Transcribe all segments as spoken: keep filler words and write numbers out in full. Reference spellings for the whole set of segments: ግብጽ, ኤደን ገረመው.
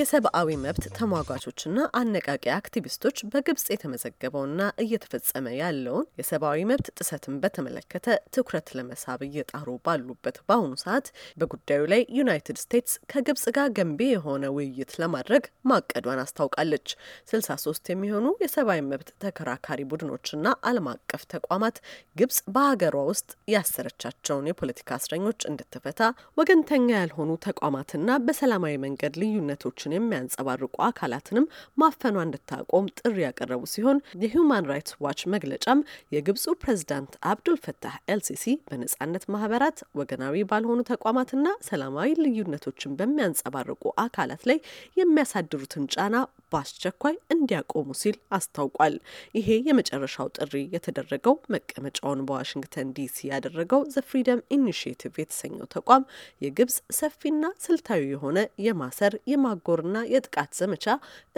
የሰብአዊ መብት ተሟጋቾችና አነቃቂ አክቲቪስቶች በግብጽ የተመዘገበውና እየተፈጸመ ያለውን የሰብአዊ መብት ጥሰትን በተመለከተ ትኩረት ለመሳብ እየጣሩ ባሉበት በአሁኑ ሰዓት በጉዳዩ ላይ ዩናይትድ ስቴትስ ከግብጽ ጋር ገንቢ የሆነ ውይይት ለማድረግ ማቀዷን አስታውቃለች። ስልሳ ሶስት የሚሆኑ የሰብአዊ መብት ተከራካሪ ቡድኖችና ዓለም አቀፍ ተቋማት ግብጽ በአገሯ ውስጥ ያሰረቻቸውን የፖለቲካ አስረኞች እንድትፈታ ወገንተኛ ያልሆኑ ተቋማትና በሰላማዊ መንገድ ልዩነቶችን የሚያንጸባርቁ አካላትንም ማፈኗ እንድታቆም ጥሪ ያቀረቡ ሲሆን የሂውማን ራይትስ ዋች መግለጫም የግብፁ ፕሬዝዳንት አብዱል ፈታህ ኤልሲሲ በነጻነት ማህበራት፣ ወገናዊ ባልሆኑ ተቋማትና ሰላማዊ ልዩነቶችን በሚያንጸባርቁ አካላት ላይ የሚያሳድሩትን ጫና በአስቸኳይ እንዲያቆሙ ሲል አስታውቋል። ይሄ የመጨረሻው ጥሪ የተደረገው መቀመጫውን በዋሽንግተን ዲሲ ያደረገው ዘ ፍሪደም ኢኒሺዬቲቭ የተሰኘው ተቋም የግብጽ ሰፊና ስልታዊ የሆነ የማሰር የማጎርና የጥቃት ዘመቻ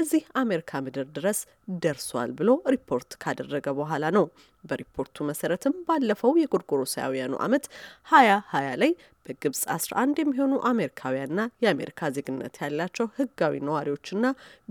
እዚህ አሜሪካ ምድር ድረስ ደርሷል ብሎ ሪፖርት ካደረገ በኋላ ነው። በሪፖርቱ መሰረትም ባለፈው የጎርጎሮሳውያኑ ዓመት ሁለት ሺህ ሃያ ላይ በግብጽ አስራ አንድ የሚሆኑ አሜሪካውያንና የአሜሪካ ዜግነት ያላቸው ህጋዊ ነዋሪዎችና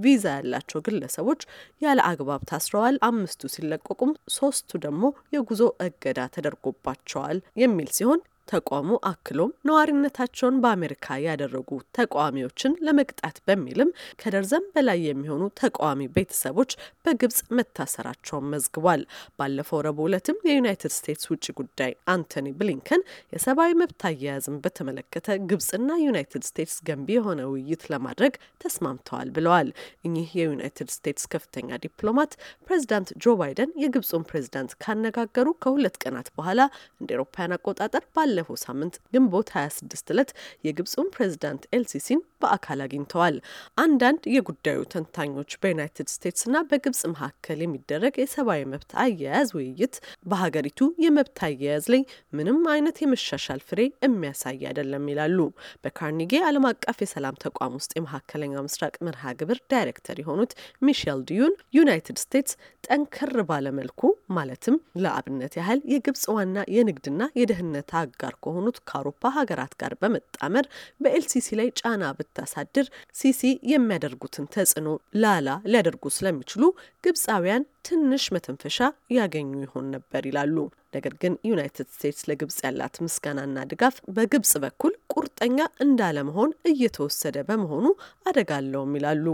ቪዛ ያላቸው ግለሰቦች ያለ አግባብ ታስረዋል፣ አምስቱ ሲለቀቁም ሶስቱ ደግሞ የጉዞ እገዳ ተደርጎባቸዋል የሚል ሲሆን ተቋሙ አክሎም ነዋሪነታቸውን በአሜሪካ ያደረጉ ተቃዋሚዎችን ለመቅጣት በሚልም ከደርዘን በላይ የሚሆኑ ተቃዋሚ ቤተሰቦች በግብጽ መታሰራቸውን መዝግቧል። ባለፈው ረቡዕ ዕለትም የዩናይትድ ስቴትስ ውጭ ጉዳይ አንቶኒ ብሊንከን የሰብአዊ መብት አያያዝን በተመለከተ ግብጽና ዩናይትድ ስቴትስ ገንቢ የሆነ ውይይት ለማድረግ ተስማምተዋል ብለዋል። እኚህ የዩናይትድ ስቴትስ ከፍተኛ ዲፕሎማት ፕሬዚዳንት ጆ ባይደን የግብጹን ፕሬዚዳንት ካነጋገሩ ከሁለት ቀናት በኋላ እንደ አውሮፓውያን አቆጣጠር ባለ ባለፈው ሳምንት ግንቦት ሃያ ስድስት ዕለት የግብጹን ፕሬዝዳንት ኤልሲሲን በአካል አግኝተዋል። አንዳንድ የጉዳዩ ተንታኞች በዩናይትድ ስቴትስና በግብጽ መካከል የሚደረግ የሰብአዊ መብት አያያዝ ውይይት በሀገሪቱ የመብት አያያዝ ላይ ምንም አይነት የመሻሻል ፍሬ የሚያሳይ አይደለም ይላሉ። በካርኒጌ ዓለም አቀፍ የሰላም ተቋም ውስጥ የመካከለኛው ምስራቅ መርሃ ግብር ዳይሬክተር የሆኑት ሚሼል ዲዩን ዩናይትድ ስቴትስ ጠንከር ባለመልኩ ማለትም ለአብነት ያህል የግብጽ ዋና የንግድና የደህንነት ጋር ከሆኑት ከአውሮፓ ሀገራት ጋር በመጣመር በኤልሲሲ ላይ ጫና ብታሳድር ሲሲ የሚያደርጉትን ተጽዕኖ ላላ ሊያደርጉ ስለሚችሉ ግብጻውያን ትንሽ መተንፈሻ ያገኙ ይሆን ነበር ይላሉ። ነገር ግን ዩናይትድ ስቴትስ ለግብጽ ያላት ምስጋናና ድጋፍ በግብጽ በኩል ቁርጠኛ እንዳለመሆን እየተወሰደ በመሆኑ አደጋለውም ይላሉ።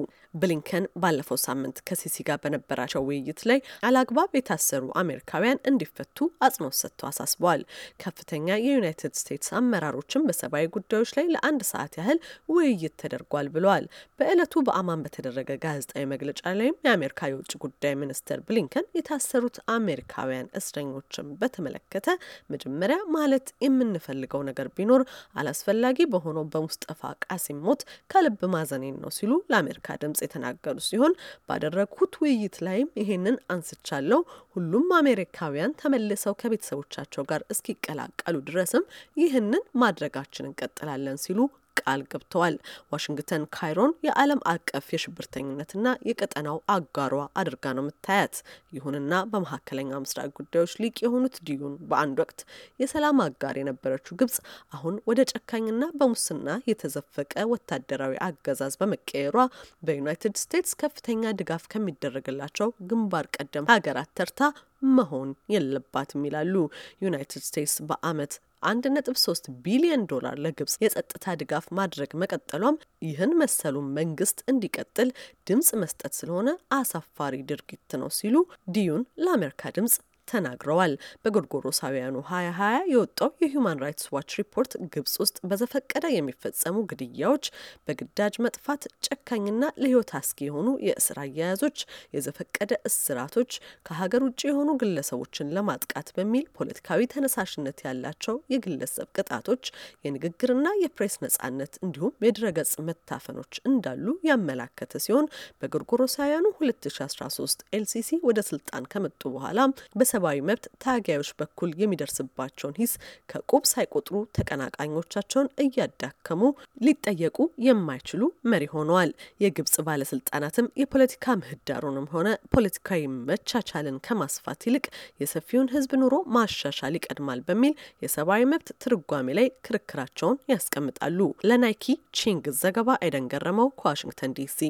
ብሊንከን ባለፈው ሳምንት ከሲሲ ጋር በነበራቸው ውይይት ላይ አላግባብ የታሰሩ አሜሪካውያን እንዲፈቱ አጽንኦት ሰጥተው አሳስበዋል። ከፍተኛ የዩናይትድ ስቴትስ አመራሮችም በሰብአዊ ጉዳዮች ላይ ለአንድ ሰዓት ያህል ውይይት ተደርጓል ብለዋል። በዕለቱ በአማን በተደረገ ጋዜጣዊ መግለጫ ላይም የአሜሪካ የውጭ ጉዳይ ሚኒስትር ብሊንከን የታሰሩት አሜሪካውያን እስረኞችም በተመለከተ መጀመሪያ ማለት የምንፈልገው ነገር ቢኖር አላስፈላጊ በሆነው በሙስጠፋ ቃሲም ሞት ከልብ ማዘኔን ነው ሲሉ ለአሜሪካ ድምጽ የተናገሩ ሲሆን ባደረግኩት ውይይት ላይም ይሄንን አንስቻለሁ። ሁሉም አሜሪካውያን ተመልሰው ከቤተሰቦቻቸው ጋር እስኪቀላቀሉ ድረስም ይህንን ማድረጋችን እንቀጥላለን ሲሉ ቃል ገብተዋል። ዋሽንግተን ካይሮን የዓለም አቀፍ የሽብርተኝነትና የቀጠናው አጋሯ አድርጋ ነው የምታያት። ይሁንና በመካከለኛው ምስራቅ ጉዳዮች ሊቅ የሆኑት ዲዩን በአንድ ወቅት የሰላም አጋር የነበረችው ግብጽ አሁን ወደ ጨካኝና በሙስና የተዘፈቀ ወታደራዊ አገዛዝ በመቀየሯ በዩናይትድ ስቴትስ ከፍተኛ ድጋፍ ከሚደረግላቸው ግንባር ቀደም ሀገራት ተርታ መሆን የለባትም ይላሉ። ዩናይትድ ስቴትስ በአመት አንድ ነጥብ ሶስት ቢሊዮን ዶላር ለግብጽ የጸጥታ ድጋፍ ማድረግ መቀጠሏም ይህን መሰሉን መንግስት እንዲቀጥል ድምጽ መስጠት ስለሆነ አሳፋሪ ድርጊት ነው ሲሉ ዲዩን ለአሜሪካ ድምጽ ተናግረዋል። በጎርጎሮሳውያኑ ሁለት ሺህ ሃያ የወጣው የሂውማን ራይትስ ዋች ሪፖርት ግብጽ ውስጥ በዘፈቀደ የሚፈጸሙ ግድያዎች፣ በግዳጅ መጥፋት፣ ጨካኝና ለህይወት አስጊ የሆኑ የእስር አያያዞች፣ የዘፈቀደ እስራቶች፣ ከሀገር ውጭ የሆኑ ግለሰቦችን ለማጥቃት በሚል ፖለቲካዊ ተነሳሽነት ያላቸው የግለሰብ ቅጣቶች፣ የንግግርና የፕሬስ ነጻነት እንዲሁም የድረገጽ መታፈኖች እንዳሉ ያመላከተ ሲሆን በጎርጎሮሳውያኑ ሁለት ሺህ አስራ ሶስት ኤልሲሲ ወደ ስልጣን ከመጡ በኋላ በሰባዊ መብት ታጋዮች በኩል የሚደርስባቸውን ሂስ ከቁብ ሳይቆጥሩ ተቀናቃኞቻቸውን እያዳከሙ ሊጠየቁ የማይችሉ መሪ ሆነዋል። የግብጽ ባለስልጣናትም የፖለቲካ ምህዳሩንም ሆነ ፖለቲካዊ መቻቻልን ከማስፋት ይልቅ የሰፊውን ህዝብ ኑሮ ማሻሻል ይቀድማል በሚል የሰባዊ መብት ትርጓሜ ላይ ክርክራቸውን ያስቀምጣሉ። ለናይኪ ቺንግ ዘገባ ኤደን ገረመው ከዋሽንግተን ዲሲ።